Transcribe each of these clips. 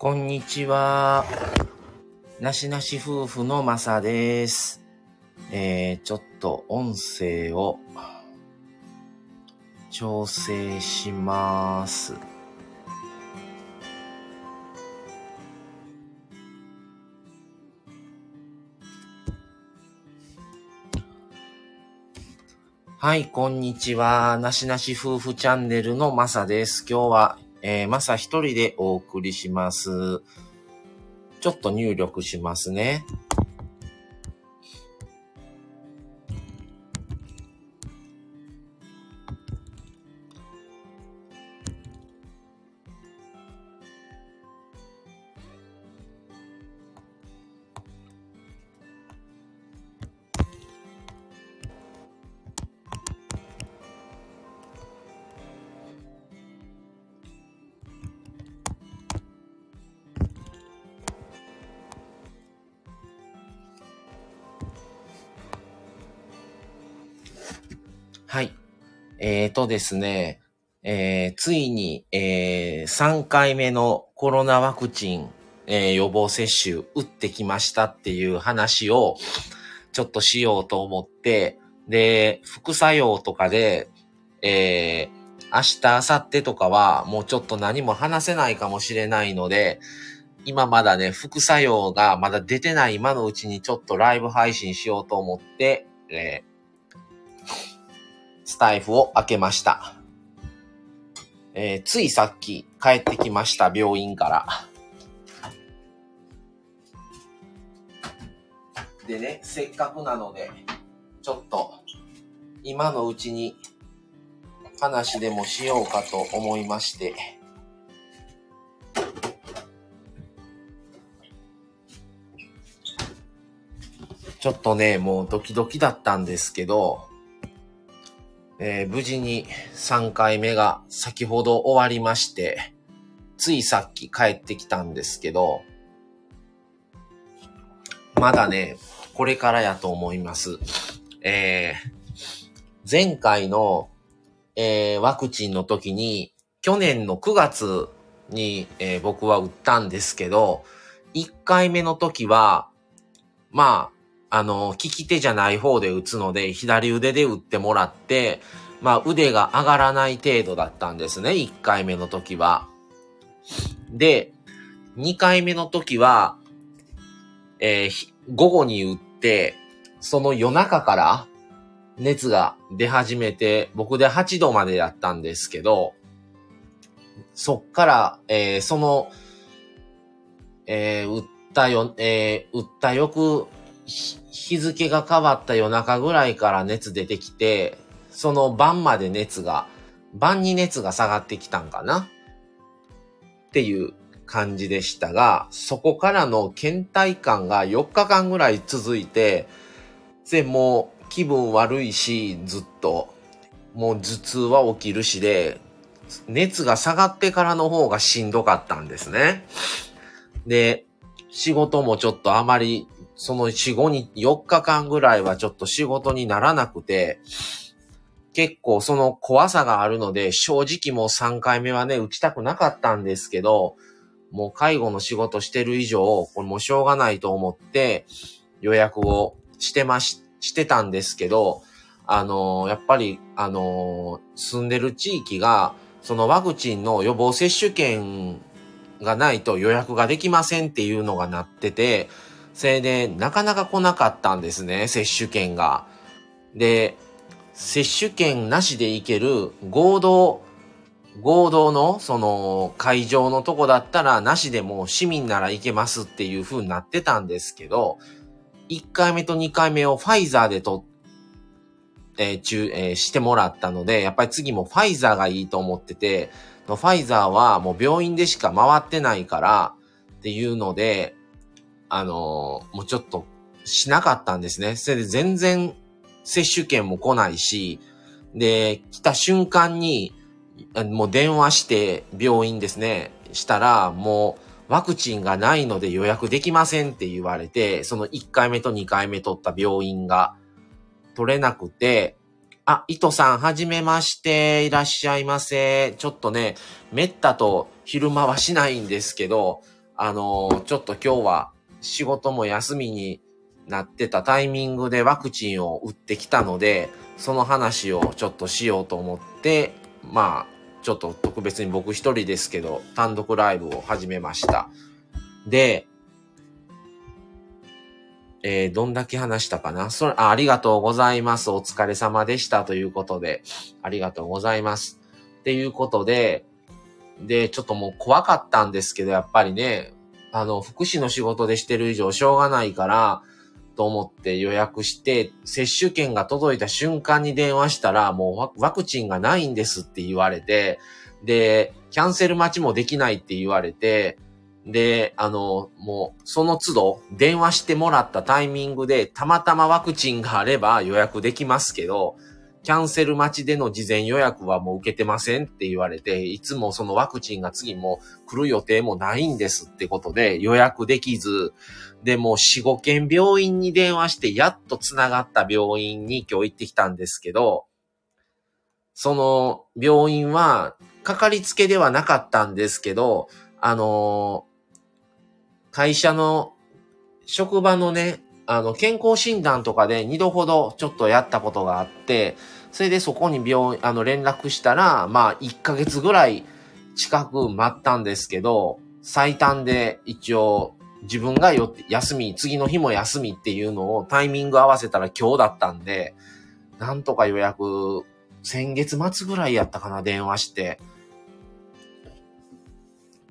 こんにちは。なしなし夫婦のまさです。ちょっと音声を調整します。はい、こんにちは。なしなし夫婦チャンネルのまさです。今日はまさ一人でお送りします。ちょっと入力しますね。はい。ですね、ついに、3回目のコロナワクチン、予防接種打ってきましたっていう話をちょっとしようと思って、で、副作用とかで、明日、明後日とかはもうちょっと何も話せないかもしれないので、今まだね、副作用がまだ出てない今のうちにちょっとライブ配信しようと思って、スタイフを開けました。ついさっき帰ってきました、病院から。でね、せっかくなので、ちょっと今のうちに話でもしようかと思いまして。ちょっとね、もうドキドキだったんですけど、無事に3回目が先ほど終わりまして、ついさっき帰ってきたんですけど、まだね、これからやと思います。前回の、ワクチンの時に、去年の9月に、僕は打ったんですけど、1回目の時は、まあ、利き手じゃない方で打つので、左腕で打ってもらって、まあ腕が上がらない程度だったんですね、1回目の時は。で、2回目の時は、午後に打って、その夜中から熱が出始めて、僕で8度までだったんですけど、そっから、打った翌、日付が変わった夜中ぐらいから熱出てきて、その晩まで晩に熱が下がってきたんかなっていう感じでしたが、そこからの倦怠感が4日間ぐらい続いて、で、もう気分悪いし、ずっと、もう頭痛は起きるしで、熱が下がってからの方がしんどかったんですね。で、仕事もちょっとあまり、その4日間ぐらいはちょっと仕事にならなくて、結構その怖さがあるので、正直もう3回目はね、打ちたくなかったんですけど、もう介護の仕事してる以上、これもうしょうがないと思って予約をしてたんですけど、やっぱり、住んでる地域が、そのワクチンの予防接種券がないと予約ができませんっていうのがなってて、それで、なかなか来なかったんですね、接種券が。で、接種券なしで行ける合同の、その、会場のとこだったら、なしでも市民なら行けますっていう風になってたんですけど、1回目と2回目をファイザーでしてもらったので、やっぱり次もファイザーがいいと思ってて、ファイザーはもう病院でしか回ってないから、っていうので、もうちょっとしなかったんですね。それで全然接種券も来ないし、で、来た瞬間に、もう電話して病院ですね、したら、もうワクチンがないので予約できませんって言われて、その1回目と2回目取った病院が取れなくて、あ、糸さん、はじめまして、いらっしゃいませ。ちょっとね、めったと昼間はしないんですけど、ちょっと今日は仕事も休みになってたタイミングでワクチンを打ってきたので、その話をちょっとしようと思って、まあ、ちょっと特別に僕一人ですけど、単独ライブを始めました。で、どんだけ話したかな？ありがとうございます。お疲れ様でした。ということで、ありがとうございます。っていうことで、で、ちょっともう怖かったんですけど、やっぱりね、福祉の仕事でしてる以上しょうがないから、と思って予約して、接種券が届いた瞬間に電話したら、もうワクチンがないんですって言われて、で、キャンセル待ちもできないって言われて、で、もう、その都度、電話してもらったタイミングで、たまたまワクチンがあれば予約できますけど、キャンセル待ちでの事前予約はもう受けてませんって言われて、いつもそのワクチンが次も来る予定もないんですってことで予約できず、でも 4,5 件病院に電話してやっとつながった病院に今日行ってきたんですけど、その病院はかかりつけではなかったんですけど、会社の職場のね、健康診断とかで2度ほどちょっとやったことがあって、それでそこに連絡したら、まあ1ヶ月ぐらい近く待ったんですけど、最短で一応自分が休み、次の日も休みっていうのをタイミング合わせたら今日だったんで、なんとか予約、先月末ぐらいやったかな、電話して。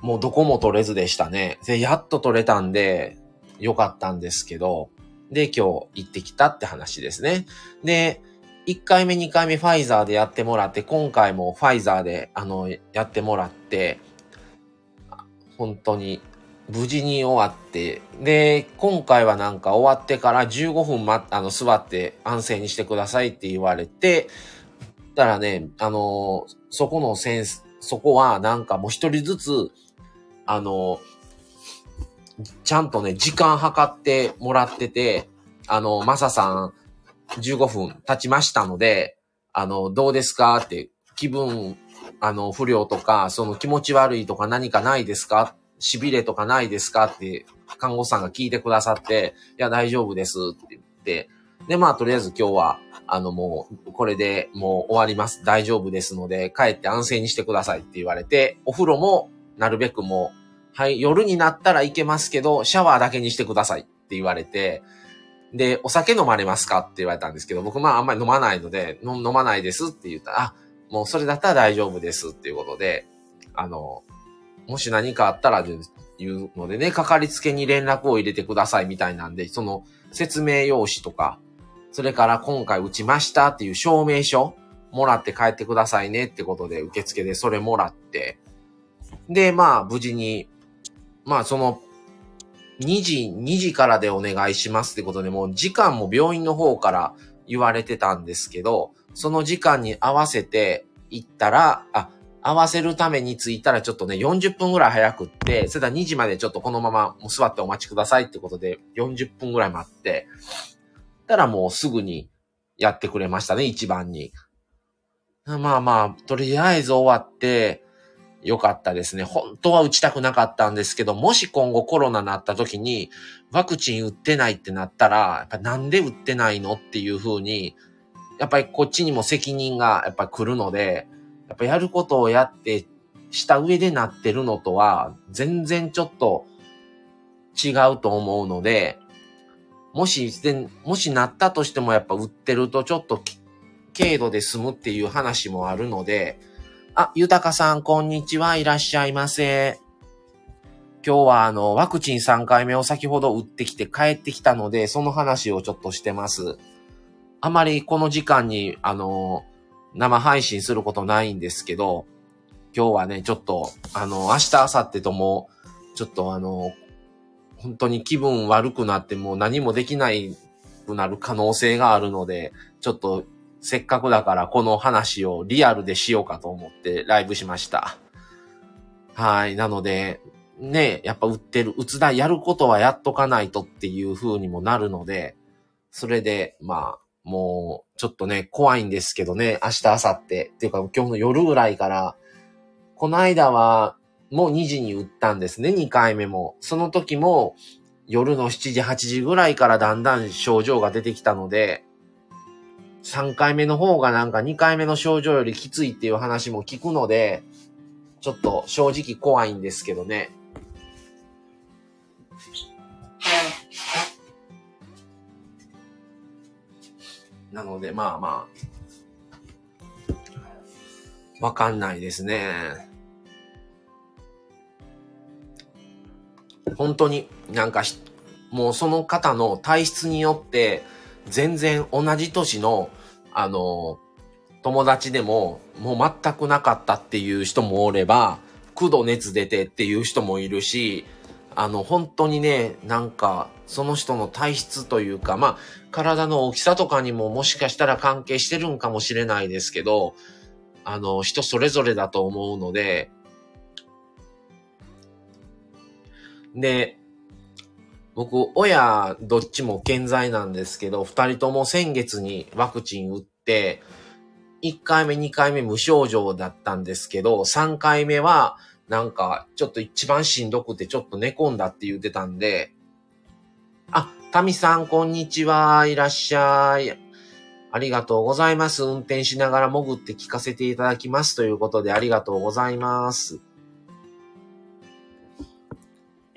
もうどこも取れずでしたね。で、やっと取れたんで、よかったんですけど、で、今日行ってきたって話ですね。で、1回目、2回目ファイザーでやってもらって、今回もファイザーで、やってもらって、本当に無事に終わって、で、今回はなんか終わってから15分座って安静にしてくださいって言われて、だからね、そこはなんかもう一人ずつ、ちゃんとね、時間計ってもらってて、マサさん15分経ちましたので、どうですかって、気分、不良とか、その気持ち悪いとか何かないですか？痺れとかないですかって、看護師さんが聞いてくださって、いや、大丈夫ですって言って、で、まあ、とりあえず今日は、もう、これでもう終わります。大丈夫ですので、帰って安静にしてくださいって言われて、お風呂も、なるべくもう、はい、夜になったら行けますけど、シャワーだけにしてくださいって言われて、で、お酒飲まれますかって言われたんですけど、僕まああんまり飲まないので、飲まないですって言ったら、あ、もうそれだったら大丈夫ですっていうことで、もし何かあったら、いうのでね、かかりつけに連絡を入れてくださいみたいなんで、その説明用紙とか、それから今回打ちましたっていう証明書もらって帰ってくださいねってことで受付でそれもらって。で、まあ無事に、まあその2時からでお願いしますってことでもう時間も病院の方から言われてたんですけど、その時間に合わせて行ったら、合わせるために着いたらちょっとね、40分ぐらい早くって、それだ2時までちょっとこのままもう座ってお待ちくださいってことで40分ぐらい待って、たらもうすぐにやってくれましたね、一番に。まあまあ、とりあえず終わってよかったですね。本当は打ちたくなかったんですけど、もし今後コロナになった時にワクチン打ってないってなったら、やっぱなんで打ってないのっていう風に、やっぱりこっちにも責任がやっぱ来るので、やっぱやることをやってした上でなってるのとは全然ちょっと違うと思うので、もしなったとしてもやっぱ売ってるとちょっと軽度で済むっていう話もあるので、あ、豊さんこんにちは、いらっしゃいませ。今日はワクチン3回目を先ほど打ってきて帰ってきたので、その話をちょっとしてます。あまりこの時間に生配信することないんですけど、今日はね、ちょっと明日、明後日ともちょっと本当に気分悪くなってもう何もできないくなる可能性があるので、ちょっとせっかくだからこの話をリアルでしようかと思ってライブしました。はい。なので、ね、やっぱやることはやっとかないとっていう風にもなるので、それで、まあ、もうちょっとね、怖いんですけどね、明日、明後日っていうか今日の夜ぐらいから、この間は、も2時に打ったんですね、2回目も。その時も夜の7時、8時ぐらいからだんだん症状が出てきたので、3回目の方がなんか2回目の症状よりきついっていう話も聞くので、ちょっと正直怖いんですけどね。なのでまあまあ、わかんないですね。本当になんかもうその方の体質によって全然同じ年の友達でももう全くなかったっていう人もおれば、9度熱出てっていう人もいるし、本当にね、なんかその人の体質というか、まあ体の大きさとかにももしかしたら関係してるんかもしれないですけど、人それぞれだと思うので、で、僕、親、どっちも健在なんですけど、二人とも先月にワクチン打って、一回目、二回目無症状だったんですけど、三回目は、なんか、ちょっと一番しんどくて、ちょっと寝込んだって言ってたんで、あ、タミさん、こんにちは、いらっしゃい。ありがとうございます。運転しながら潜って聞かせていただきます。ということで、ありがとうございます。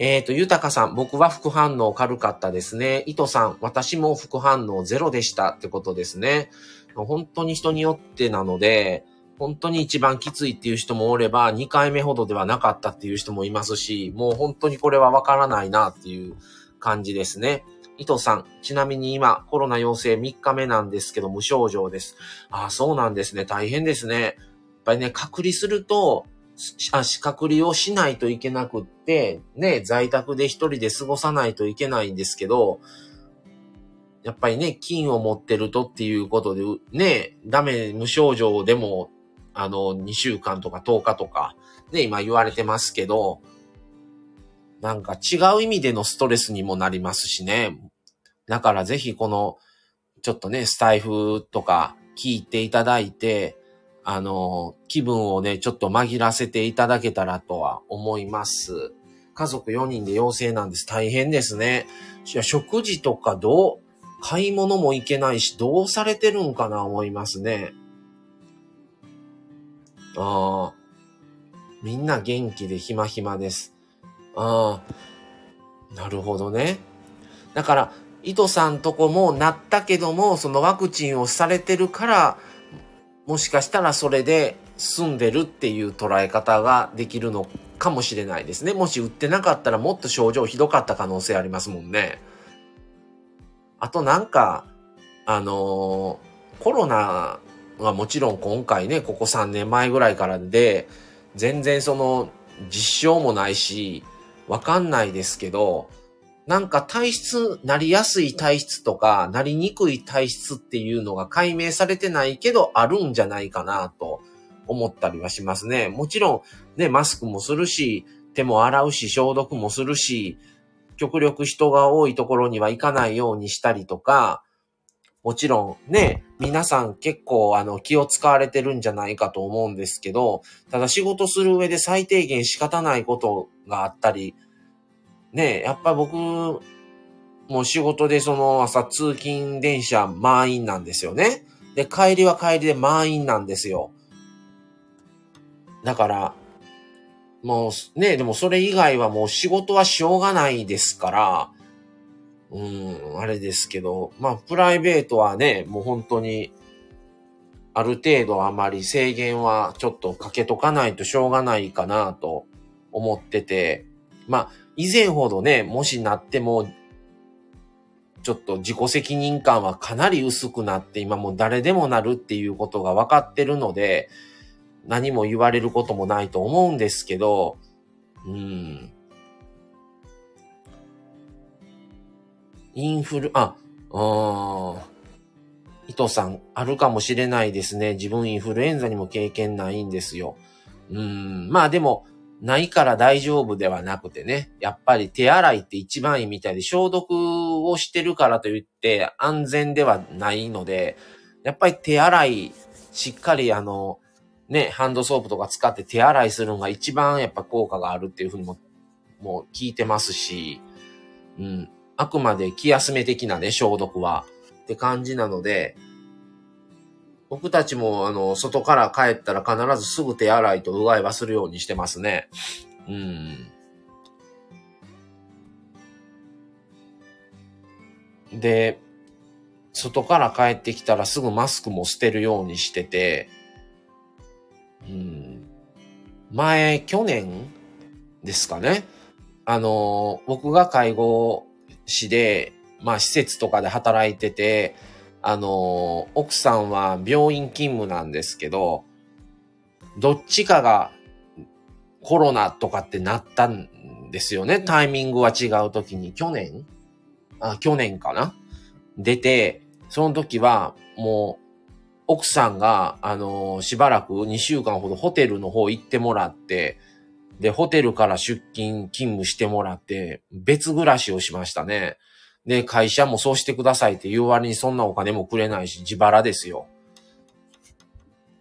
ゆたかさん、僕は副反応軽かったですね。いとさん、私も副反応ゼロでしたってことですね。本当に人によってなので、本当に一番きついっていう人もおれば、2回目ほどではなかったっていう人もいますし、もう本当にこれはわからないなっていう感じですね。いとさん、ちなみに今コロナ陽性3日目なんですけど無症状です。ああ、そうなんですね。大変ですね。やっぱりね、隔離すると、隔離をしないといけなくって、ね、在宅で一人で過ごさないといけないんですけど、やっぱりね、菌を持ってるとっていうことで、ね、無症状でも、2週間とか10日とか、ね、今言われてますけど、なんか違う意味でのストレスにもなりますしね。だからぜひこの、ちょっとね、スタイフとか聞いていただいて、気分をね、ちょっと紛らせていただけたらとは思います。家族4人で陽性なんです。大変ですね。いや、食事とか買い物も行けないし、どうされてるんかな思いますね。ああ、みんな元気でひまひまです。ああ、なるほどね。だから、いとさんとこもなったけども、そのワクチンをされてるから、もしかしたらそれで済んでるっていう捉え方ができるのかもしれないですね。もし打ってなかったらもっと症状ひどかった可能性ありますもんね。あとなんか、コロナはもちろん今回ね、ここ3年前ぐらいからで、全然その実証もないし、わかんないですけど、なんかなりやすい体質とか、なりにくい体質っていうのが解明されてないけど、あるんじゃないかなと思ったりはしますね。もちろんね、マスクもするし、手も洗うし、消毒もするし、極力人が多いところには行かないようにしたりとか、もちろんね、皆さん結構気を使われてるんじゃないかと思うんですけど、ただ仕事する上で最低限仕方ないことがあったり、ねえ、やっぱ僕も仕事でその朝通勤電車満員なんですよね。で、帰りは帰りで満員なんですよ。だから、もうね、でもそれ以外はもう仕事はしょうがないですから、あれですけど、まあプライベートはね、もう本当にある程度あまり制限はちょっとかけとかないとしょうがないかなと思ってて、まあ、以前ほどね、もしなっても、ちょっと自己責任感はかなり薄くなって、今もう誰でもなるっていうことが分かってるので、何も言われることもないと思うんですけど、いとさん、あるかもしれないですね。自分インフルエンザにも経験ないんですよ。まあでも、ないから大丈夫ではなくてね、やっぱり手洗いって一番いいみたいで、消毒をしてるからといって安全ではないので、やっぱり手洗いしっかりね、ハンドソープとか使って手洗いするのが一番やっぱ効果があるっていうふうにもう聞いてますし、うん、あくまで気休め的なね、消毒はって感じなので、僕たちも外から帰ったら必ずすぐ手洗いとうがいはするようにしてますね。うん。で、外から帰ってきたらすぐマスクも捨てるようにしてて、うん、前、去年ですかね。僕が介護士で、まあ施設とかで働いてて、奥さんは病院勤務なんですけど、どっちかがコロナとかってなったんですよね。タイミングは違う時に、去年かな。出て、その時はもう、奥さんが、しばらく2週間ほどホテルの方行ってもらって、で、ホテルから出勤、勤務してもらって、別暮らしをしましたね。で、会社もそうしてくださいって言う割にそんなお金もくれないし、自腹ですよ。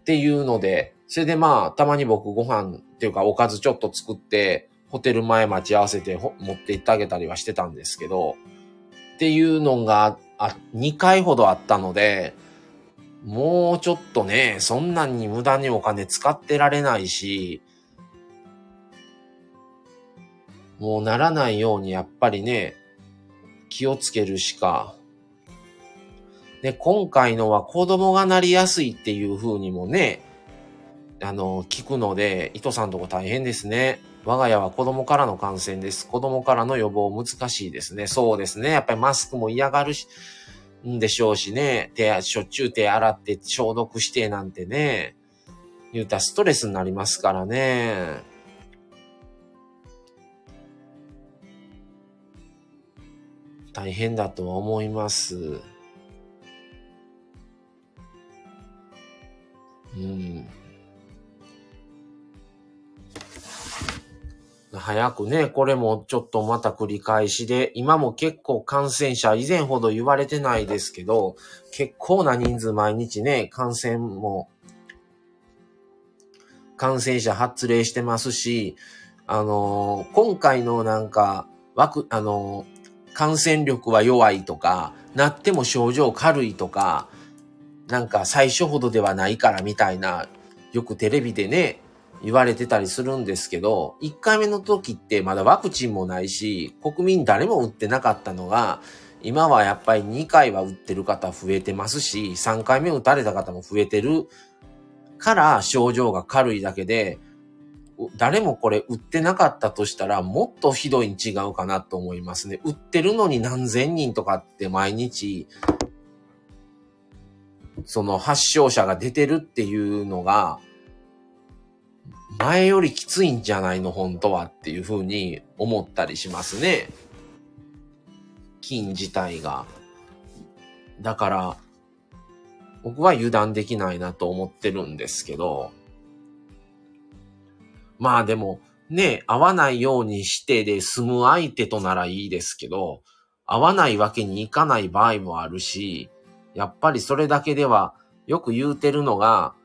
っていうので、それでまあ、たまに僕ご飯っていうかおかずちょっと作って、ホテル前待ち合わせて持って行ってあげたりはしてたんですけど、っていうのが、2回ほどあったので、もうちょっとね、そんなんに無駄にお金使ってられないし、もうならないようにやっぱりね、気をつけるしか。で、今回のは子供がなりやすいっていう風にもね、聞くので、伊藤さんとこ大変ですね。我が家は子供からの感染です。子供からの予防難しいですね。そうですね。やっぱりマスクも嫌がるし、んでしょうしね、しょっちゅう手洗って消毒してなんてね、言うたらストレスになりますからね。大変だとは思います。うん。早くね、これもちょっとまた繰り返しで、今も結構感染者、以前ほど言われてないですけど、結構な人数毎日ね、感染者発令してますし、今回のなんか、感染力は弱いとか、なっても症状軽いとか、なんか最初ほどではないからみたいな、よくテレビでね、言われてたりするんですけど、1回目の時ってまだワクチンもないし、国民誰も打ってなかったのが、今はやっぱり2回は打ってる方増えてますし、3回目打たれた方も増えてるから症状が軽いだけで、誰もこれ打ってなかったとしたらもっとひどいに違うかなと思いますね。打ってるのに何千人とかって毎日、その発症者が出てるっていうのが、前よりきついんじゃないの本当はっていう風に思ったりしますね。菌自体が。だから、僕は油断できないなと思ってるんですけど。まあでも、ね、会わないようにしてで済む相手とならいいですけど、会わないわけにいかない場合もあるし、やっぱりそれだけではよく言うてるのが、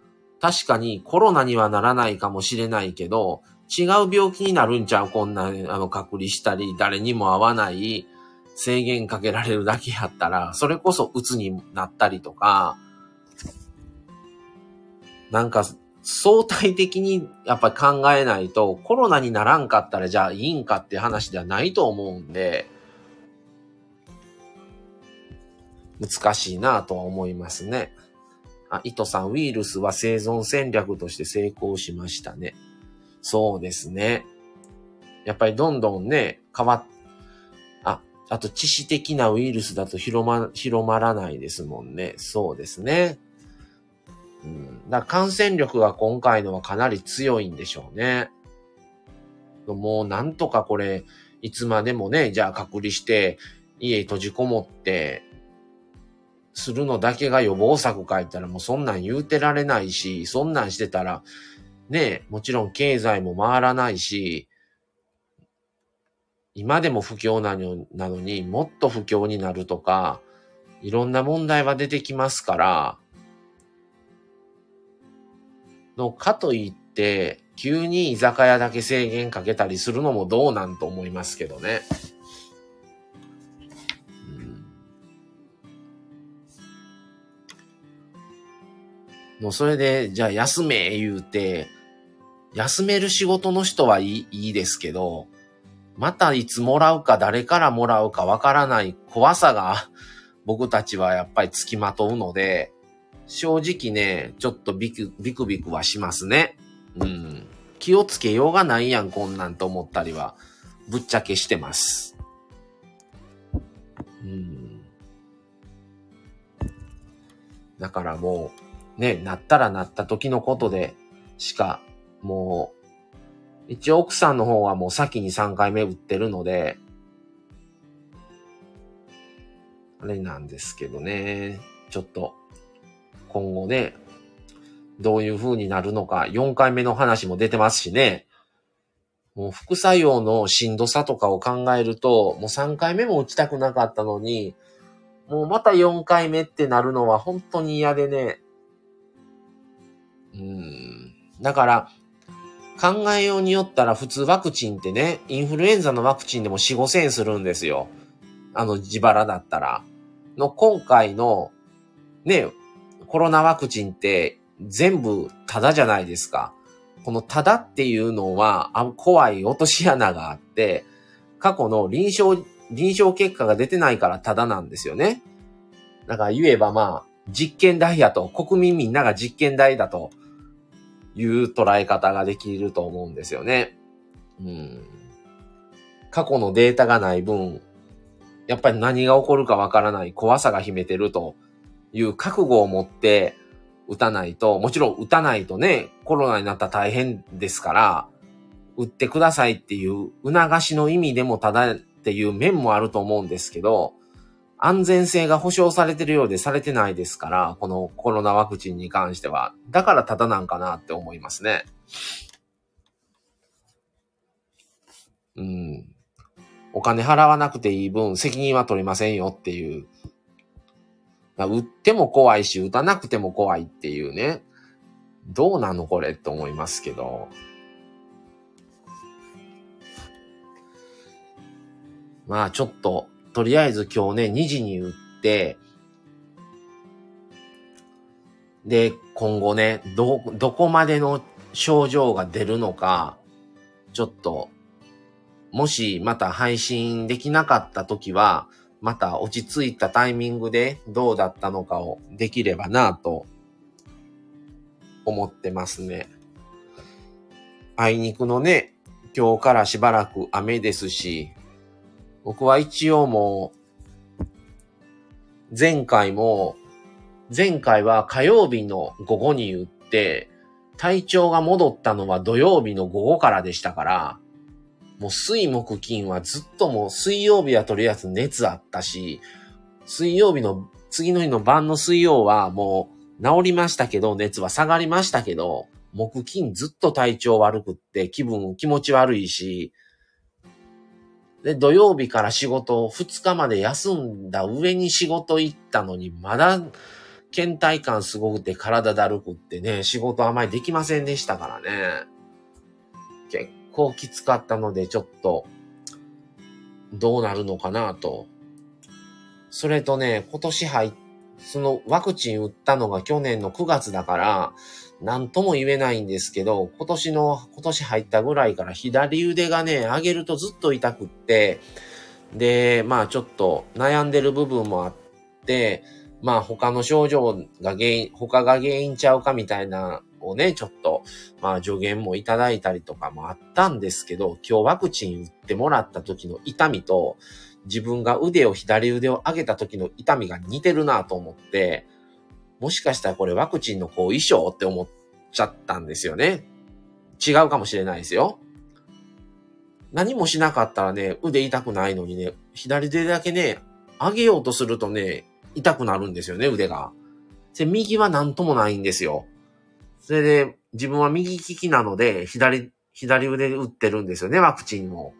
確かにコロナにはならないかもしれないけど、違う病気になるんちゃうこんな、隔離したり、誰にも会わない、制限かけられるだけやったら、それこそ鬱になったりとか、なんか、相対的にやっぱり考えないと、コロナにならんかったらじゃあいいんかって話ではないと思うんで、難しいなぁとは思いますね。伊藤さん、ウイルスは生存戦略として成功しましたね。そうですね。やっぱりどんどんね、あと致死的なウイルスだと広まらないですもんね。そうですね。うん。だから感染力が今回のはかなり強いんでしょうね。もうなんとかこれ、いつまでもね、じゃあ隔離して、家閉じこもって、するのだけが予防策書いたらもうそんなん言うてられないし、そんなんしてたら、ね、もちろん経済も回らないし、今でも不況なのにもっと不況になるとか、いろんな問題は出てきますから、のかといって、急に居酒屋だけ制限かけたりするのもどうなんと思いますけどね。もうそれで、じゃあ休め言うて、休める仕事の人はいいですけど、またいつもらうか誰からもらうかわからない怖さが僕たちはやっぱりつきまとうので、正直ね、ちょっとビクビクはしますね。うん。気をつけようがないやん、こんなんと思ったりは、ぶっちゃけしてます。うん。だからもう、ね、なったらなった時のことでしか、もう、一応奥さんの方はもう先に3回目打ってるので、あれなんですけどね、ちょっと今後ね、どういう風になるのか、4回目の話も出てますしね、もう副作用のしんどさとかを考えると、もう3回目も打ちたくなかったのに、もうまた4回目ってなるのは本当に嫌でね、だから、考えようによったら普通ワクチンってね、インフルエンザのワクチンでも4,000-5,000円するんですよ。自腹だったら。今回の、ね、コロナワクチンって全部タダじゃないですか。このタダっていうのは、怖い落とし穴があって、過去の臨床結果が出てないからタダなんですよね。だから言えばまあ、実験台やと、国民みんなが実験台だと、いう捉え方ができると思うんですよね。過去のデータがない分、やっぱり何が起こるかわからない怖さが秘めてるという覚悟を持って打たないと、もちろん打たないとね、コロナになったら大変ですから、打ってくださいっていう促しの意味でもただっていう面もあると思うんですけど、安全性が保証されてるようでされてないですから、このコロナワクチンに関しては。だからタダなんかなって思いますね。お金払わなくていい分、責任は取りませんよっていう。売っても怖いし、打たなくても怖いっていうね。どうなのこれって思いますけど。まあちょっと、とりあえず今日ね、2時に打って、で、今後ね、どこまでの症状が出るのか、ちょっと、もしまた配信できなかった時は、また落ち着いたタイミングでどうだったのかをできればなぁと思ってますね。あいにくのね、今日からしばらく雨ですし、僕は一応もう、前回は火曜日の午後に打って、体調が戻ったのは土曜日の午後からでしたから、もう水木金はずっともう水曜日はとりあえず熱あったし、水曜日の次の日の晩の水曜はもう治りましたけど、熱は下がりましたけど、木金ずっと体調悪くって気持ち悪いし、で、土曜日から仕事を2日まで休んだ上に仕事行ったのに、まだ倦怠感すごくて体だるくってね、仕事あまりできませんでしたからね。結構きつかったので、ちょっと、どうなるのかなと。それとね、今年ワクチン打ったのが去年の9月だから、なんとも言えないんですけど、今年入ったぐらいから左腕がね、上げるとずっと痛くって、で、まあちょっと悩んでる部分もあって、まあ他の症状が原因ちゃうかみたいなをね、ちょっと、まあ助言もいただいたりとかもあったんですけど、今日ワクチン打ってもらった時の痛みと、自分が左腕を上げた時の痛みが似てるなと思って、もしかしたらこれワクチンの後遺症って思っちゃったんですよね。違うかもしれないですよ。何もしなかったらね、腕痛くないのにね、左手だけね、上げようとするとね、痛くなるんですよね、腕が。で、右はなんともないんですよ。それで、自分は右利きなので、左腕で打ってるんですよね、ワクチンも。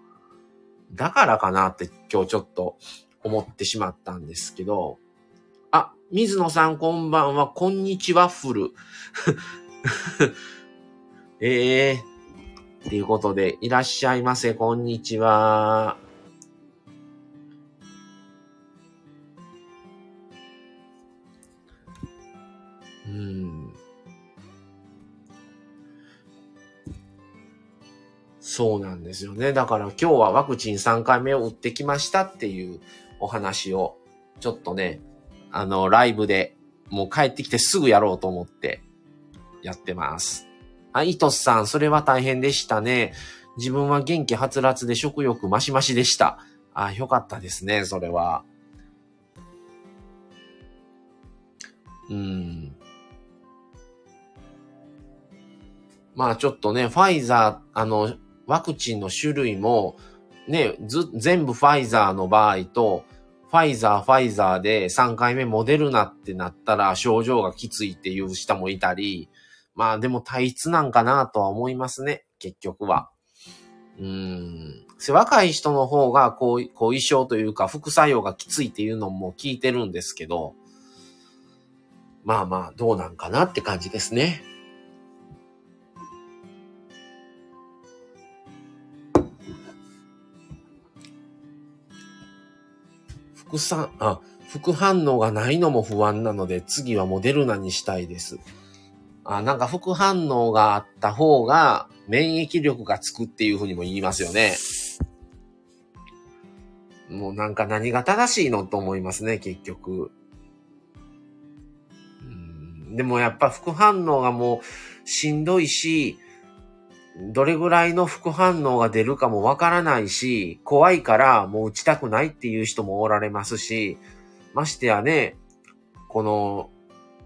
だからかなって今日ちょっと思ってしまったんですけど、水野さんこんばんは、こんにちはフルっていうことで、いらっしゃいませ、こんにちは。そうなんですよね。だから今日はワクチン3回目を打ってきましたっていうお話をちょっとね、ライブでもう帰ってきてすぐやろうと思ってやってます。あ、イトスさん、それは大変でしたね。自分は元気はつらつで食欲マシマシでした。あ、よかったですね、それは。まあちょっとね、ファイザー、ワクチンの種類も、ね、全部ファイザーの場合と、ファイザーで3回目モデルナってなったら症状がきついっていう人もいたり、まあでも体質なんかなとは思いますね、結局は。若い人の方が後遺症というか副作用がきついっていうのも聞いてるんですけど、まあまあどうなんかなって感じですね。副反応がないのも不安なので次はモデルナにしたいです。なんか副反応があった方が免疫力がつくっていうふうにも言いますよね。もうなんか何が正しいのと思いますね、結局。でもやっぱ副反応がもうしんどいし、どれぐらいの副反応が出るかもわからないし、怖いからもう打ちたくないっていう人もおられますし、ましてやね、この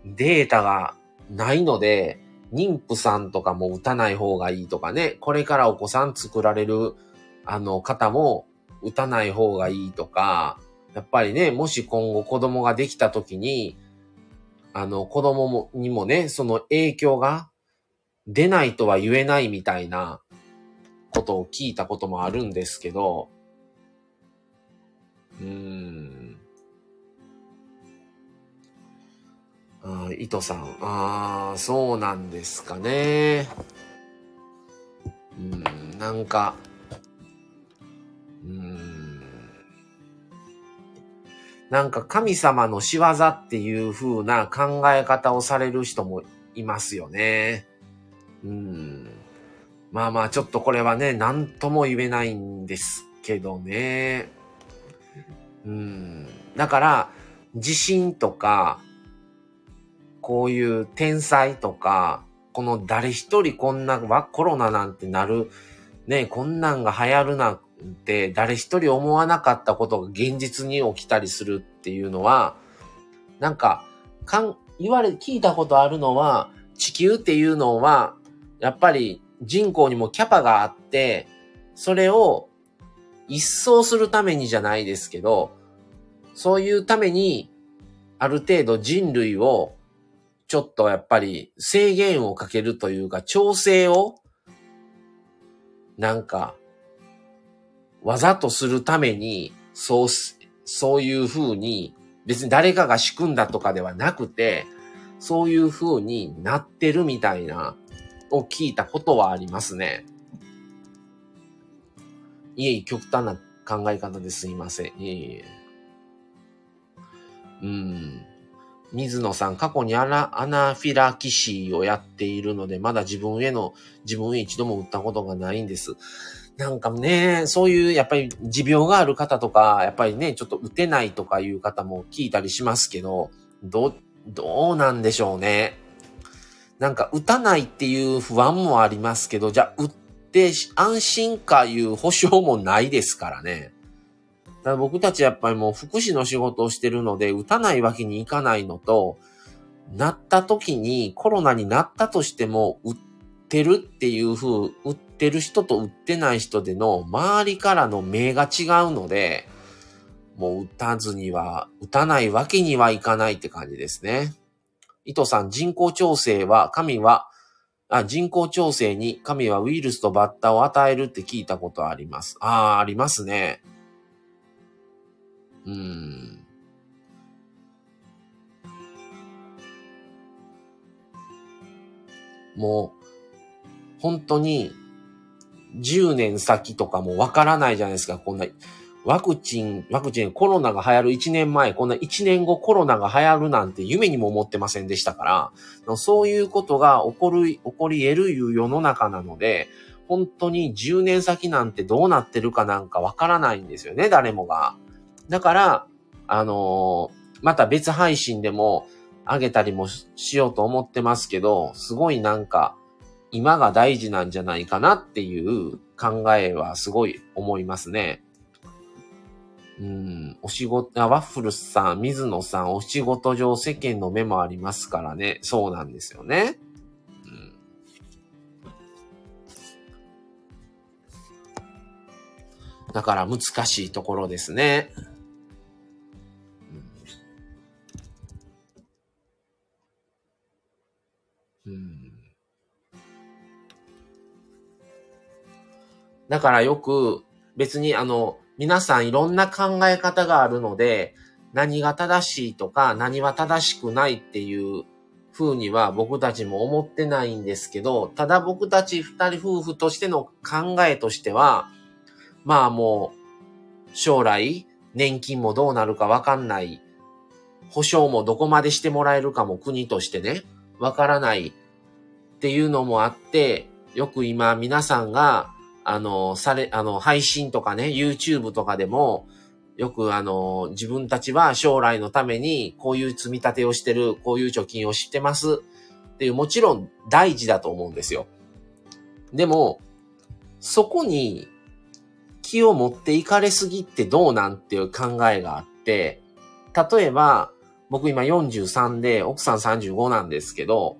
データがないので、妊婦さんとかも打たない方がいいとかね、これからお子さん作られる方も打たない方がいいとか、やっぱりね、もし今後子供ができた時に、子供にもね、その影響が出ないとは言えないみたいなことを聞いたこともあるんですけど、伊藤さん、そうなんですかね。なんか、なんか神様の仕業っていう風な考え方をされる人もいますよね。まあまあちょっとこれはね、何とも言えないんですけどね。だから地震とかこういう天災とか、この誰一人こんなコロナなんてなるね、こんなんが流行るなんて誰一人思わなかったことが現実に起きたりするっていうのは、なんか聞いたことあるのは、地球っていうのはやっぱり人口にもキャパがあって、それを一掃するためにじゃないですけど、そういうためにある程度人類をちょっとやっぱり制限をかけるというか、調整をなんかわざとするためにそういう風に、別に誰かが仕組んだとかではなくて、そういう風になってるみたいなを聞いたことはありますね。いえ、極端な考え方ですいません。水野さん、過去にアナフィラキシーをやっているので、まだ自分へ一度も打ったことがないんです。なんかね、そういうやっぱり持病がある方とか、やっぱりね、ちょっと打てないとかいう方も聞いたりしますけど、どうなんでしょうね。なんか打たないっていう不安もありますけど、じゃあ打って安心かいう保証もないですからね。だから僕たちやっぱりもう福祉の仕事をしてるので、打たないわけにいかないのと、なった時にコロナになったとしても打ってる人と打ってない人での周りからの目が違うので、もう打たないわけにはいかないって感じですね。伊藤さん、人工調整に神はウイルスとバッタを与えるって聞いたことあります。ありますね。もう、本当に10年先とかもわからないじゃないですか。こんなワクチン、コロナが流行る1年前、こんな1年後コロナが流行るなんて夢にも思ってませんでしたから、そういうことが起こり得るいう世の中なので、本当に10年先なんてどうなってるかなんかわからないんですよね、誰もが。だから、また別配信でも上げたりもしようと思ってますけど、すごいなんか、今が大事なんじゃないかなっていう考えはすごい思いますね。お仕事、ワッフルさん、水野さん、お仕事上世間の目もありますからね。そうなんですよね。だから難しいところですね。だからよく別に皆さんいろんな考え方があるので、何が正しいとか何は正しくないっていう風には僕たちも思ってないんですけど、ただ僕たち二人夫婦としての考えとしては、まあもう将来年金もどうなるかわかんない、保障もどこまでしてもらえるかも国としてね、わからないっていうのもあって、よく今皆さんが配信とかね、YouTube とかでも、よく自分たちは将来のためにこういう積み立てをしてる、こういう貯金をしてますっていう、もちろん大事だと思うんですよ。でも、そこに気を持っていかれすぎってどうなんていう考えがあって、例えば、僕今43で、奥さん35なんですけど、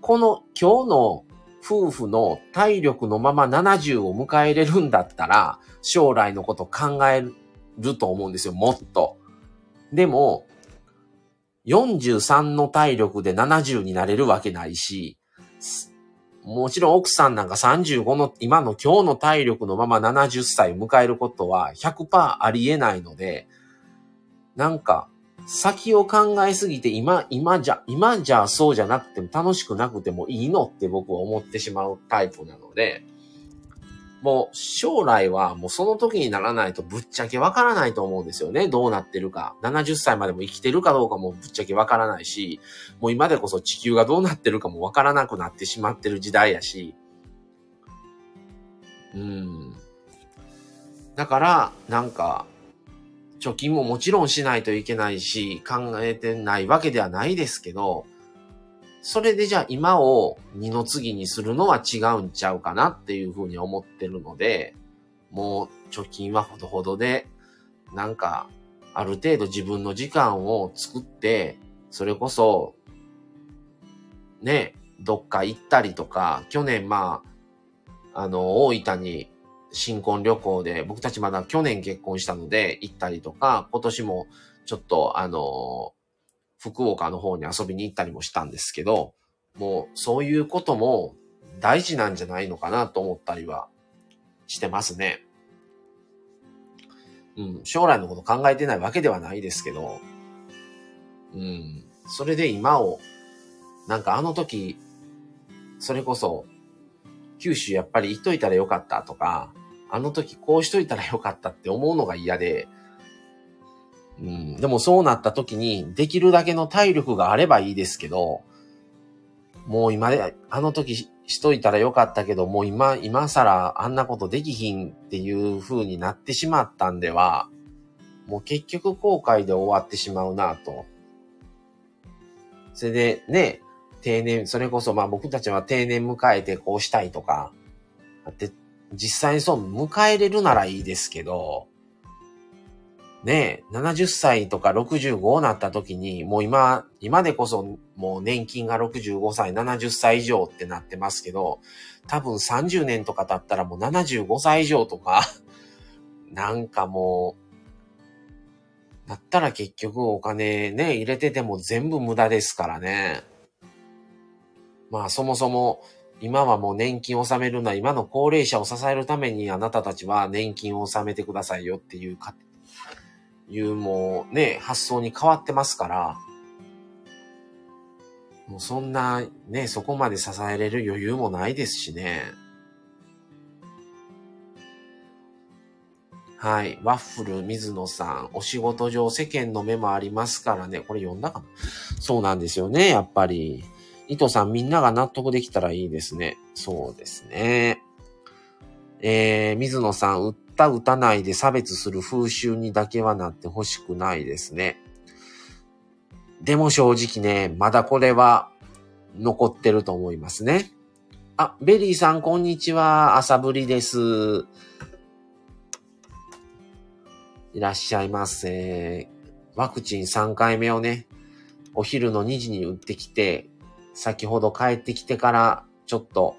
この今日の夫婦の体力のまま70を迎えれるんだったら、将来のこと考えると思うんですよ、もっと。でも、43の体力で70になれるわけないし、もちろん奥さんなんか35の今の今日の体力のまま70歳を迎えることは 100% ありえないので、なんか、先を考えすぎて今じゃそうじゃなくても楽しくなくてもいいのって僕は思ってしまうタイプなので、もう将来はもうその時にならないとぶっちゃけわからないと思うんですよね。どうなってるか。70歳までも生きてるかどうかもぶっちゃけわからないし、もう今でこそ地球がどうなってるかもわからなくなってしまってる時代やし。だから、なんか、貯金ももちろんしないといけないし、考えてないわけではないですけど、それでじゃあ今を二の次にするのは違うんちゃうかなっていうふうに思ってるので、もう貯金はほどほどで、なんかある程度自分の時間を作って、それこそ、ね、どっか行ったりとか、去年大分に、新婚旅行で、僕たちまだ去年結婚したので行ったりとか、今年もちょっと福岡の方に遊びに行ったりもしたんですけど、もうそういうことも大事なんじゃないのかなと思ったりはしてますね。将来のこと考えてないわけではないですけど、それで今を、なんかあの時、それこそ、九州やっぱり行っといたらよかったとか、あの時こうしといたらよかったって思うのが嫌で、でもそうなった時にできるだけの体力があればいいですけど、もう今で、あの時しといたらよかったけど、もう今更あんなことできひんっていう風になってしまったんでは、もう結局後悔で終わってしまうなぁと。それでね、定年、それこそ僕たちは定年迎えてこうしたいとか、だって実際にそう迎えれるならいいですけど、ねえ、70歳とか65になった時に、もう今でこそもう年金が65歳、70歳以上ってなってますけど、多分30年とか経ったらもう75歳以上とか、なんかもう、だったら結局お金ね、入れてても全部無駄ですからね。そもそも今はもう年金を納めるのは今の高齢者を支えるためにあなたたちは年金を納めてくださいよっていうもうね、発想に変わってますから、もうそんなね、そこまで支えれる余裕もないですしね。はい。ワッフル水野さん。お仕事上世間の目もありますからね。これ読んだかな？そうなんですよね。やっぱり。糸さん、みんなが納得できたらいいですね。そうですね。水野さん、売った打たないで差別する風習にだけはなってほしくないですね。でも正直ね、まだこれは残ってると思いますね。あ、ベリーさん、こんにちは。朝ぶりです。いらっしゃいませ。ワクチン3回目をね、お昼の2時に打ってきて、先ほど帰ってきてから、ちょっと、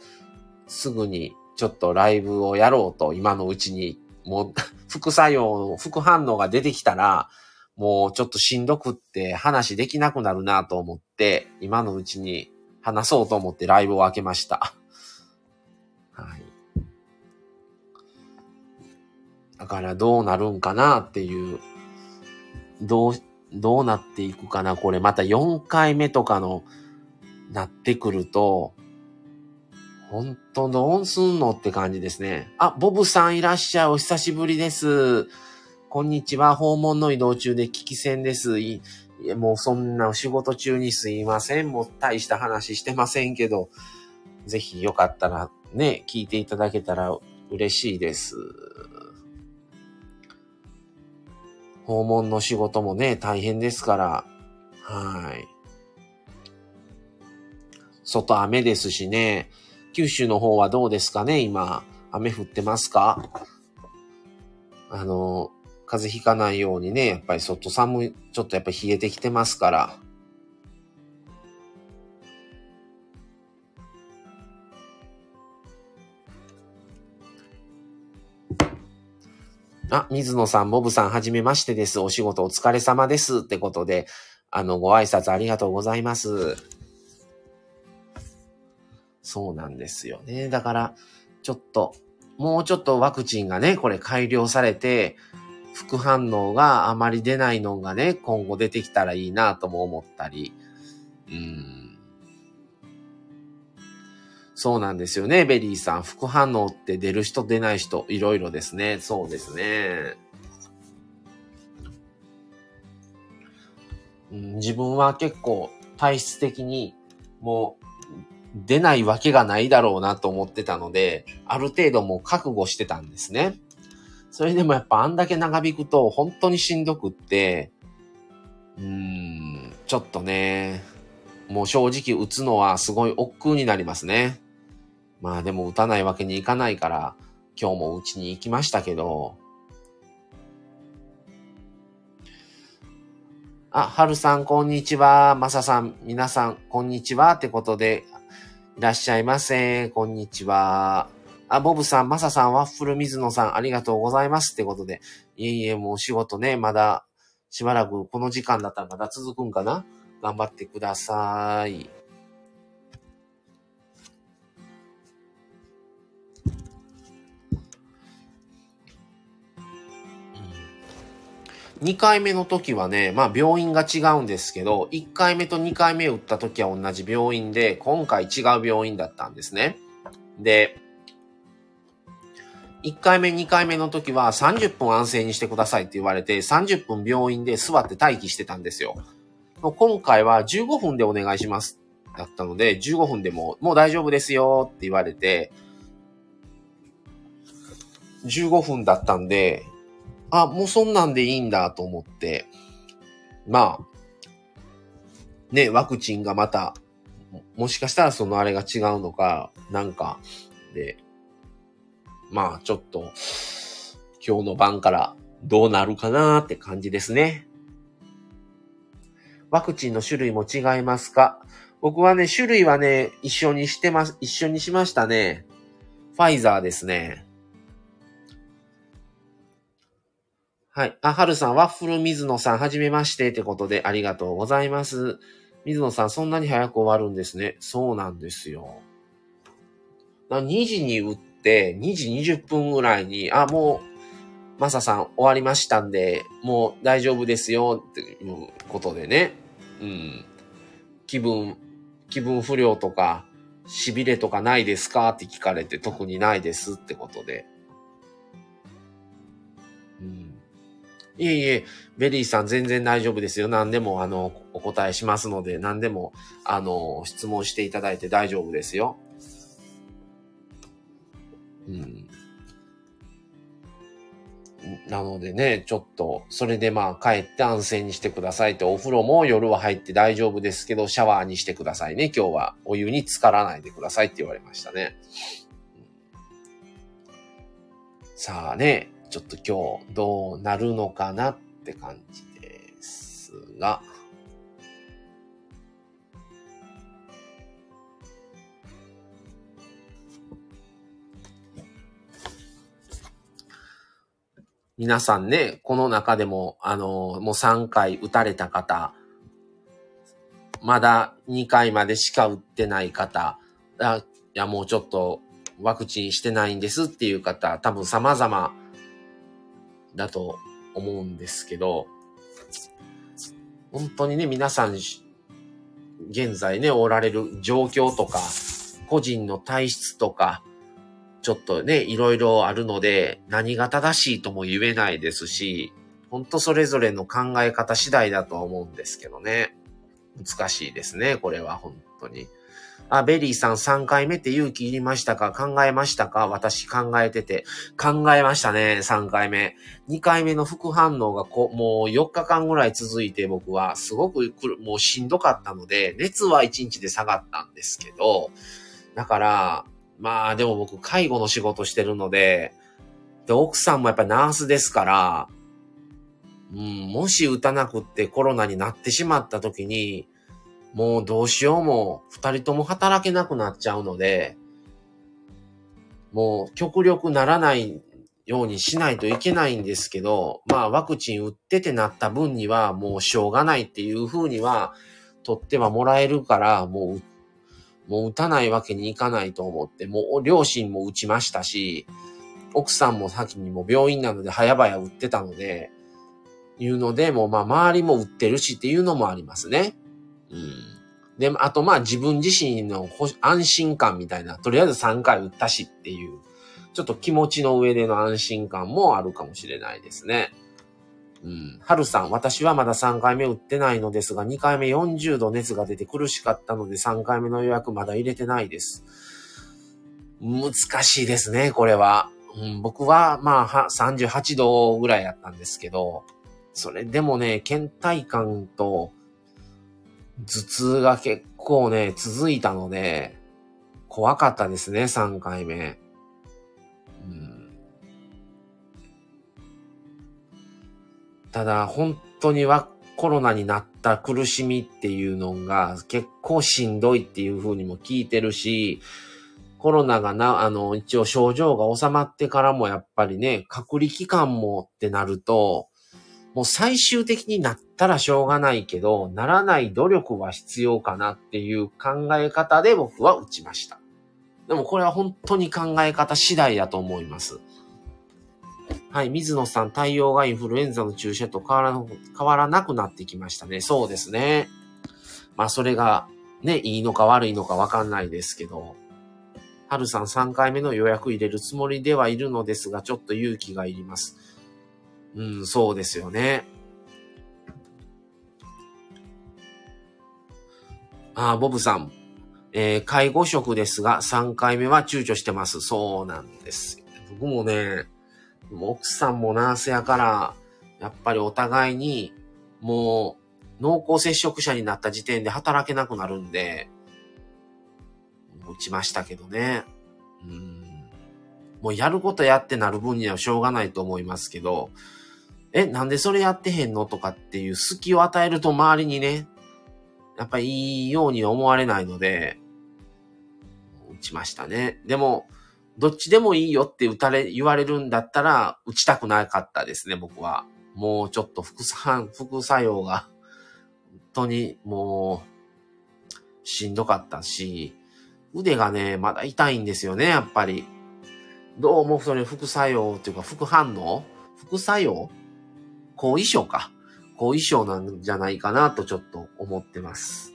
すぐに、ちょっとライブをやろうと、今のうちに、もう、副反応が出てきたら、もうちょっとしんどくって話できなくなるなと思って、今のうちに話そうと思ってライブを開けました。はい。だからどうなるんかなっていう、どうなっていくかな。これまた4回目とかのなってくると、本当どうすんのって感じですね。あ、ボブさんいらっしゃい。お久しぶりです。こんにちは。訪問の移動中で聞き戦です。いやもうそんなお仕事中にすいません。もう大した話してませんけど、ぜひよかったらね、聞いていただけたら嬉しいです。訪問の仕事もね、大変ですから。はい。外雨ですしね。九州の方はどうですかね、今。雨降ってますか？風邪ひかないようにね、やっぱり外寒い、ちょっとやっぱり冷えてきてますから。あ、水野さん、ボブさん、はじめましてです。お仕事お疲れ様です。ってことで、ご挨拶ありがとうございます。そうなんですよね。だから、もうちょっとワクチンがね、これ改良されて、副反応があまり出ないのがね、今後出てきたらいいなとも思ったり。そうなんですよね、ベリーさん。副反応って出る人出ない人、いろいろですね。そうですね。自分は結構体質的にもう出ないわけがないだろうなと思ってたので、ある程度もう覚悟してたんですね。それでもやっぱあんだけ長引くと本当にしんどくって、ちょっとね、もう正直打つのはすごい億劫になりますね。まあでも打たないわけにいかないから、今日も打ちに行きましたけど。あ、はるさんこんにちは。まささん、皆さんこんにちはってことで、いらっしゃいませ。こんにちは。あ、ボブさん、マサさん、ワッフル水野さん、ありがとうございますってことで。いえいえ、もう仕事ね、まだしばらくこの時間だったらまだ続くんかな。頑張ってください。2回目の時はね、まあ病院が違うんですけど、1回目と2回目打った時は同じ病院で、今回違う病院だったんですね。で、1回目、2回目の時は30分安静にしてくださいって言われて、30分病院で座って待機してたんですよ。今回は15分でお願いしますだったので、15分でもう大丈夫ですよって言われて、15分だったんで、あ、もうそんなんでいいんだと思って。まあ、ね、ワクチンがまた、もしかしたらそのあれが違うのか、なんか、で、まあちょっと、今日の晩からどうなるかなーって感じですね。ワクチンの種類も違いますか？僕はね、種類はね、一緒にしましたね。ファイザーですね。はい。あ、はるさん、ワッフル水野さん、はじめましてってことでありがとうございます。水野さん、そんなに早く終わるんですね。そうなんですよ。2時に打って、2時20分ぐらいに、あ、もう、マサさん終わりましたんで、もう大丈夫ですよっていうことでね。気分、気分不良とか痺れとかないですかって聞かれて、特にないですってことで。うん、いえいえ、ベリーさん全然大丈夫ですよ。何でもお答えしますので、何でも質問していただいて大丈夫ですよ。うん。なのでね、ちょっと、それでまあ帰って安静にしてくださいって、お風呂も夜は入って大丈夫ですけど、シャワーにしてくださいね。今日はお湯に浸からないでくださいって言われましたね。さあね、ちょっと今日どうなるのかなって感じですが。皆さんね、この中でも、もう3回打たれた方、まだ2回までしか打ってない方、いや、もうちょっとワクチンしてないんですっていう方、多分様々だと思うんですけど、本当にね、皆さん、現在ね、おられる状況とか、個人の体質とか、ちょっとね、いろいろあるので、何が正しいとも言えないですし、ほんとそれぞれの考え方次第だとは思うんですけどね。難しいですね、これは本当に。あ、ベリーさん3回目って勇気いりましたか？考えましたか？私考えてて。考えましたね、3回目。2回目の副反応がもう4日間ぐらい続いて、僕はすごくもうしんどかったので、熱は1日で下がったんですけど、だから、まあでも僕介護の仕事してるので、で奥さんもやっぱりナースですから、もし打たなくってコロナになってしまった時に、もうどうしようも二人とも働けなくなっちゃうので、もう極力ならないようにしないといけないんですけど、まあワクチン打っててなった分にはもうしょうがないっていう風には取ってはもらえるから、もう打たないわけにいかないと思って、もう両親も打ちましたし、奥さんも先にも病院なので早々打ってたので、いうので、もうまあ周りも打ってるしっていうのもありますね。で、あとまあ自分自身の安心感みたいな、とりあえず3回打ったしっていう、ちょっと気持ちの上での安心感もあるかもしれないですね。はるさん、私はまだ3回目打ってないのですが、2回目40度熱が出て苦しかったので、3回目の予約まだ入れてないです。難しいですね、これは。僕は、まあ、38度ぐらいやったんですけど、それでもね、倦怠感と頭痛が結構ね、続いたので、怖かったですね、3回目。ただ本当にコロナになった苦しみっていうのが結構しんどいっていう風にも聞いてるし、コロナが一応症状が収まってからもやっぱりね、隔離期間もってなると、もう最終的になったらしょうがないけど、ならない努力は必要かなっていう考え方で僕は打ちました。でもこれは本当に考え方次第だと思います。はい、水野さん、対応がインフルエンザの注射と変わらなくなってきましたね。そうですね。まあ、それが、ね、いいのか悪いのかわかんないですけど。はるさん、3回目の予約入れるつもりではいるのですが、ちょっと勇気がいります。そうですよね。ボブさん、介護職ですが、3回目は躊躇してます。そうなんです。僕もね、奥さんもナースやから、やっぱりお互いに、もう、濃厚接触者になった時点で働けなくなるんで、打ちましたけどね。もうやることやってなる分にはしょうがないと思いますけど、なんでそれやってへんのとかっていう隙を与えると周りにね、やっぱりいいように思われないので、打ちましたね。でも、どっちでもいいよって言われるんだったら、打ちたくなかったですね、僕は。もうちょっと副作用が、本当にもう、しんどかったし、腕がね、まだ痛いんですよね、やっぱり。どうもそれ副作用っていうか、副反応？副作用？後遺症か。後遺症なんじゃないかなとちょっと思ってます。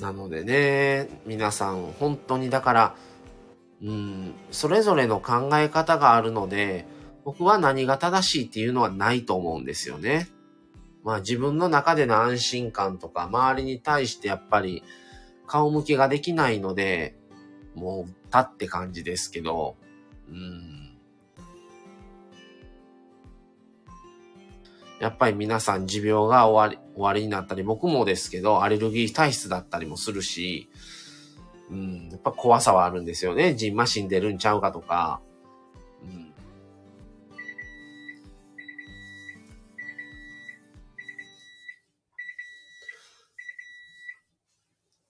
なのでね、皆さん本当にだから、それぞれの考え方があるので、僕は何が正しいっていうのはないと思うんですよね。まあ自分の中での安心感とか、周りに対してやっぱり顔向けができないので、もうたって感じですけど、やっぱり皆さん持病が終わりになったり、僕もですけど、アレルギー体質だったりもするし、やっぱ怖さはあるんですよね。ジンマシン出るんちゃうかとか、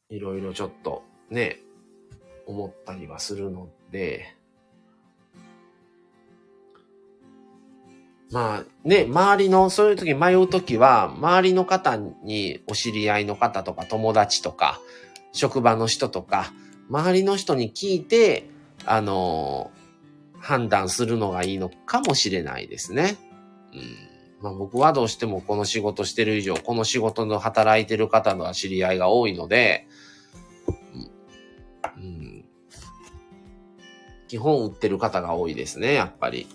いろいろちょっとね、思ったりはするので、まあね、周りの、そういう時迷う時は、周りの方に、お知り合いの方とか友達とか、職場の人とか、周りの人に聞いて、判断するのがいいのかもしれないですね。まあ僕はどうしてもこの仕事してる以上、この仕事の働いてる方の知り合いが多いので、基本売ってる方が多いですね、やっぱり。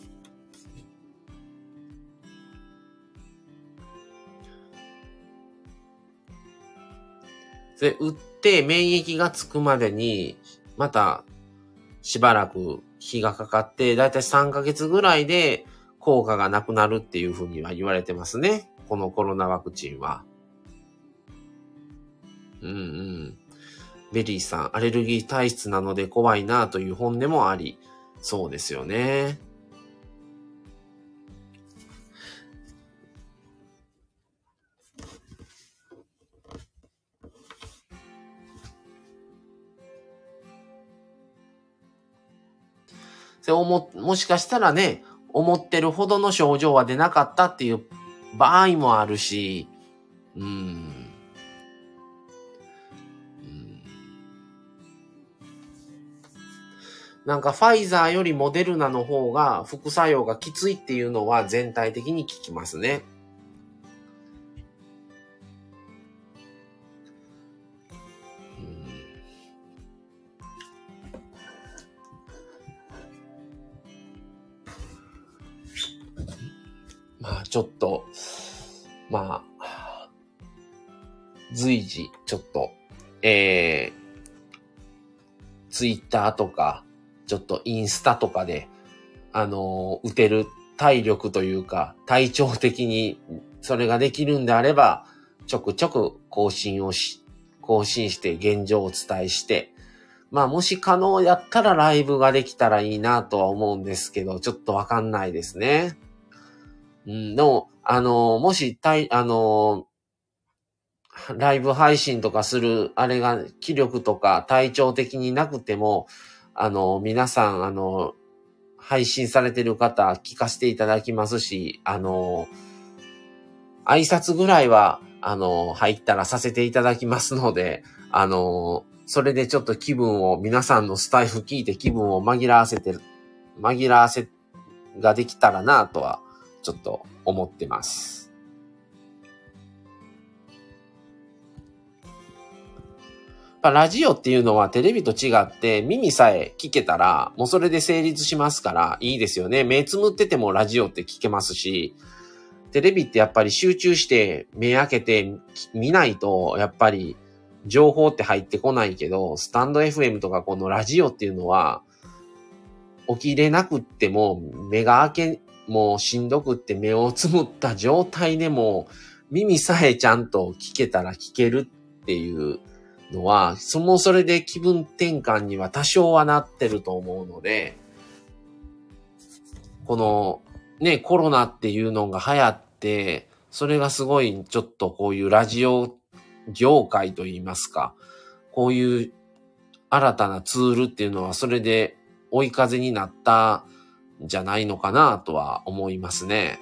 で、打って免疫がつくまでに、またしばらく日がかかって、だいたい3ヶ月ぐらいで効果がなくなるっていうふうには言われてますね。このコロナワクチンは。ベリーさん、アレルギー体質なので怖いなという本音もあり、そうですよね。もしかしたらね、思ってるほどの症状は出なかったっていう場合もあるし、なんかファイザーよりモデルナの方が副作用がきついっていうのは全体的に聞きますね。まあちょっと、まあ、随時ちょっと、ツイッターとか、ちょっとインスタとかで、打てる体力というか、体調的にそれができるんであれば、ちょくちょく更新して現状をお伝えして、まあもし可能やったらライブができたらいいなとは思うんですけど、ちょっとわかんないですね。もし、ライブ配信とかする、あれが気力とか体調的になくても、皆さん、配信されてる方、聞かせていただきますし、挨拶ぐらいは、入ったらさせていただきますので、それでちょっと気分を、皆さんのスタイフ聞いて気分を紛らわせができたらなとは、ちょっと思ってます。ラジオっていうのはテレビと違って耳さえ聞けたらもうそれで成立しますからいいですよね。目つむっててもラジオって聞けますし、テレビってやっぱり集中して目開けて見ないとやっぱり情報って入ってこないけど、スタンド FM とかこのラジオっていうのは起きれなくっても目が開け、もうしんどくって目をつむった状態でも耳さえちゃんと聞けたら聞けるっていうのは、それで気分転換には多少はなってると思うので、このね、コロナっていうのが流行って、それがすごいちょっとこういうラジオ業界といいますか、こういう新たなツールっていうのはそれで追い風になったじゃないのかなとは思いますね。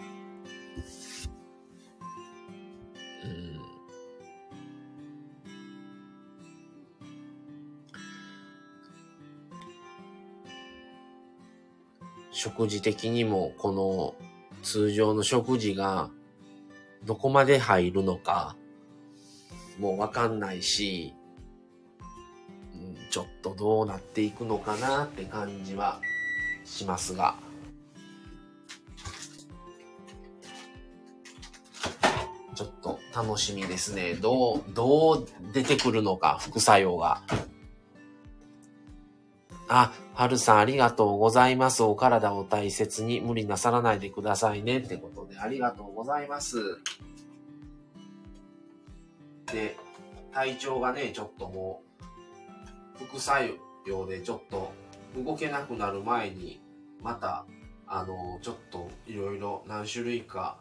食事的にもこの通常の食事がどこまで入るのかもわかんないし、ちょっとどうなっていくのかなって感じはしますが、ちょっと楽しみですね。どう出てくるのか、副作用が。あ、はるさんありがとうございます。お体を大切に、無理なさらないでくださいねってことで、ありがとうございます。で、体調がね、ちょっともう、副作用でちょっと動けなくなる前に、また、ちょっといろいろ何種類か、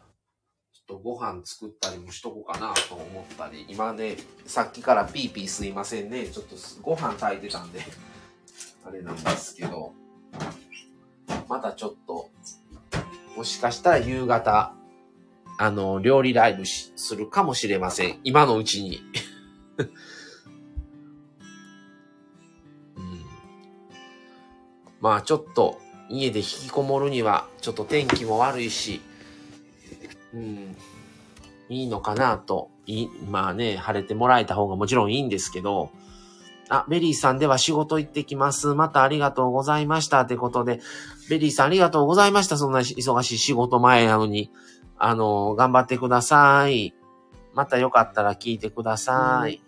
ちょっとご飯作ったりもしとこうかなと思ったり、今ね、さっきからピーピーすいませんね。ちょっとご飯炊いてたんで。あれなんですけど、またちょっともしかしたら夕方料理ライブするかもしれません。今のうちに、うん、まあちょっと家で引きこもるにはちょっと天気も悪いし、うん、いいのかなと。まあね、晴れてもらえた方がもちろんいいんですけど。あ、ベリーさんでは仕事行ってきます。またありがとうございました。ってことで、ベリーさんありがとうございました。そんな忙しい仕事前なのに。頑張ってください。またよかったら聞いてください。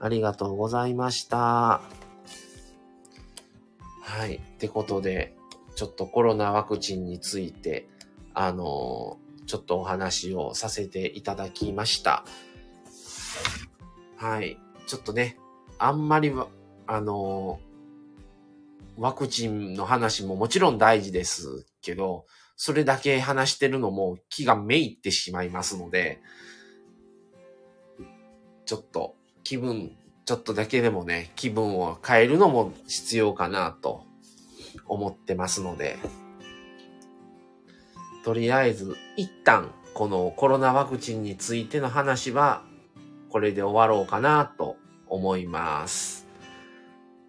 ありがとうございました。はい。ってことで、ちょっとコロナワクチンについて、ちょっとお話をさせていただきました。はい。ちょっとね、あんまり、ワクチンの話ももちろん大事ですけど、それだけ話してるのも気がめいってしまいますので、ちょっと気分、ちょっとだけでもね、気分を変えるのも必要かなと思ってますので、とりあえず一旦このコロナワクチンについての話は、これで終わろうかなと思います。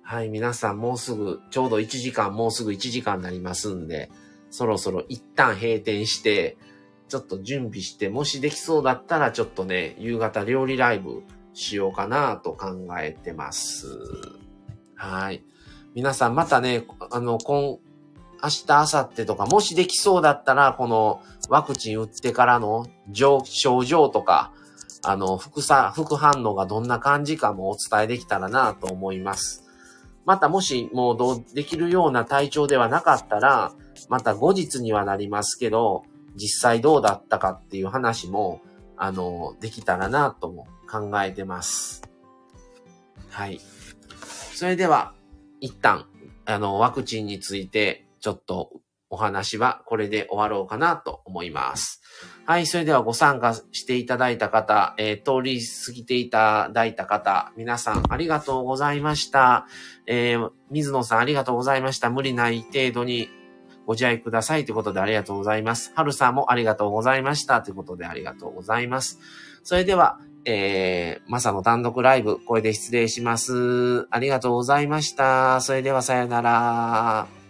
はい、皆さんもうすぐ、ちょうど1時間になりますんで、そろそろ一旦閉店して、ちょっと準備して、もしできそうだったらちょっとね、夕方料理ライブしようかなと考えてます。はい。皆さんまたね、明日、明後日とか、もしできそうだったら、このワクチン打ってからの症状とか、副反応がどんな感じかもお伝えできたらなと思います。またもしもうできるような体調ではなかったら、また後日にはなりますけど、実際どうだったかっていう話も、できたらなとも考えてます。はい。それでは、一旦、ワクチンについて、ちょっとお話はこれで終わろうかなと思います。はい、それではご参加していただいた方、通り過ぎていただいた方、皆さんありがとうございました。水野さんありがとうございました。無理ない程度にご自愛くださいということでありがとうございます。春さんもありがとうございましたということでありがとうございます。それでは、マサの単独ライブ、これで失礼します。ありがとうございました。それではさよなら。